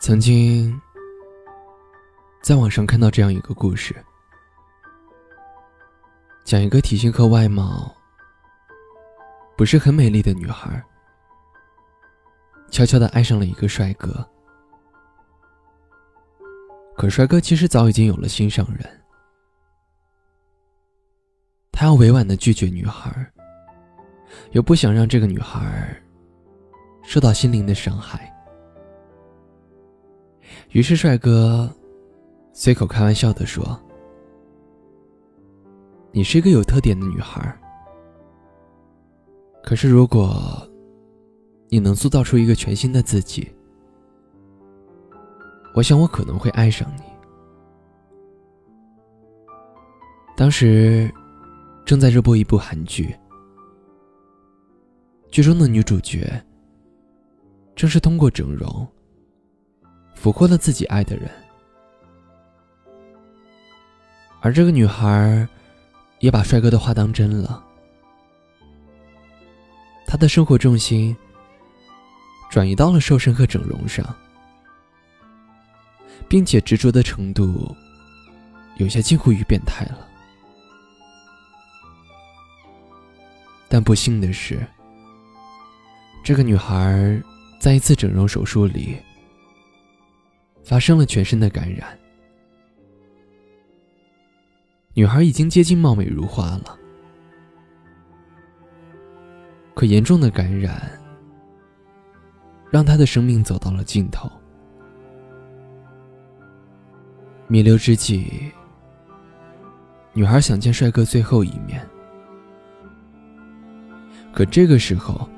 曾经在网上看到这样一个故事，讲一个体型和外貌不是很美丽的女孩，悄悄地爱上了一个帅哥。可帅哥其实早已经有了心上人，他要委婉地拒绝女孩，又不想让这个女孩受到心灵的伤害。于是帅哥随口开玩笑地说，你是一个有特点的女孩，可是如果你能塑造出一个全新的自己，我想我可能会爱上你。当时正在热播一部韩剧，剧中的女主角正是通过整容俘获了自己爱的人，而这个女孩也把帅哥的话当真了，她的生活重心转移到了瘦身和整容上，并且执着的程度有些近乎于变态了。但不幸的是，这个女孩在一次整容手术里发生了全身的感染，女孩已经接近貌美如花了，可严重的感染让她的生命走到了尽头。弥留之际，女孩想见帅哥最后一面，可这个时候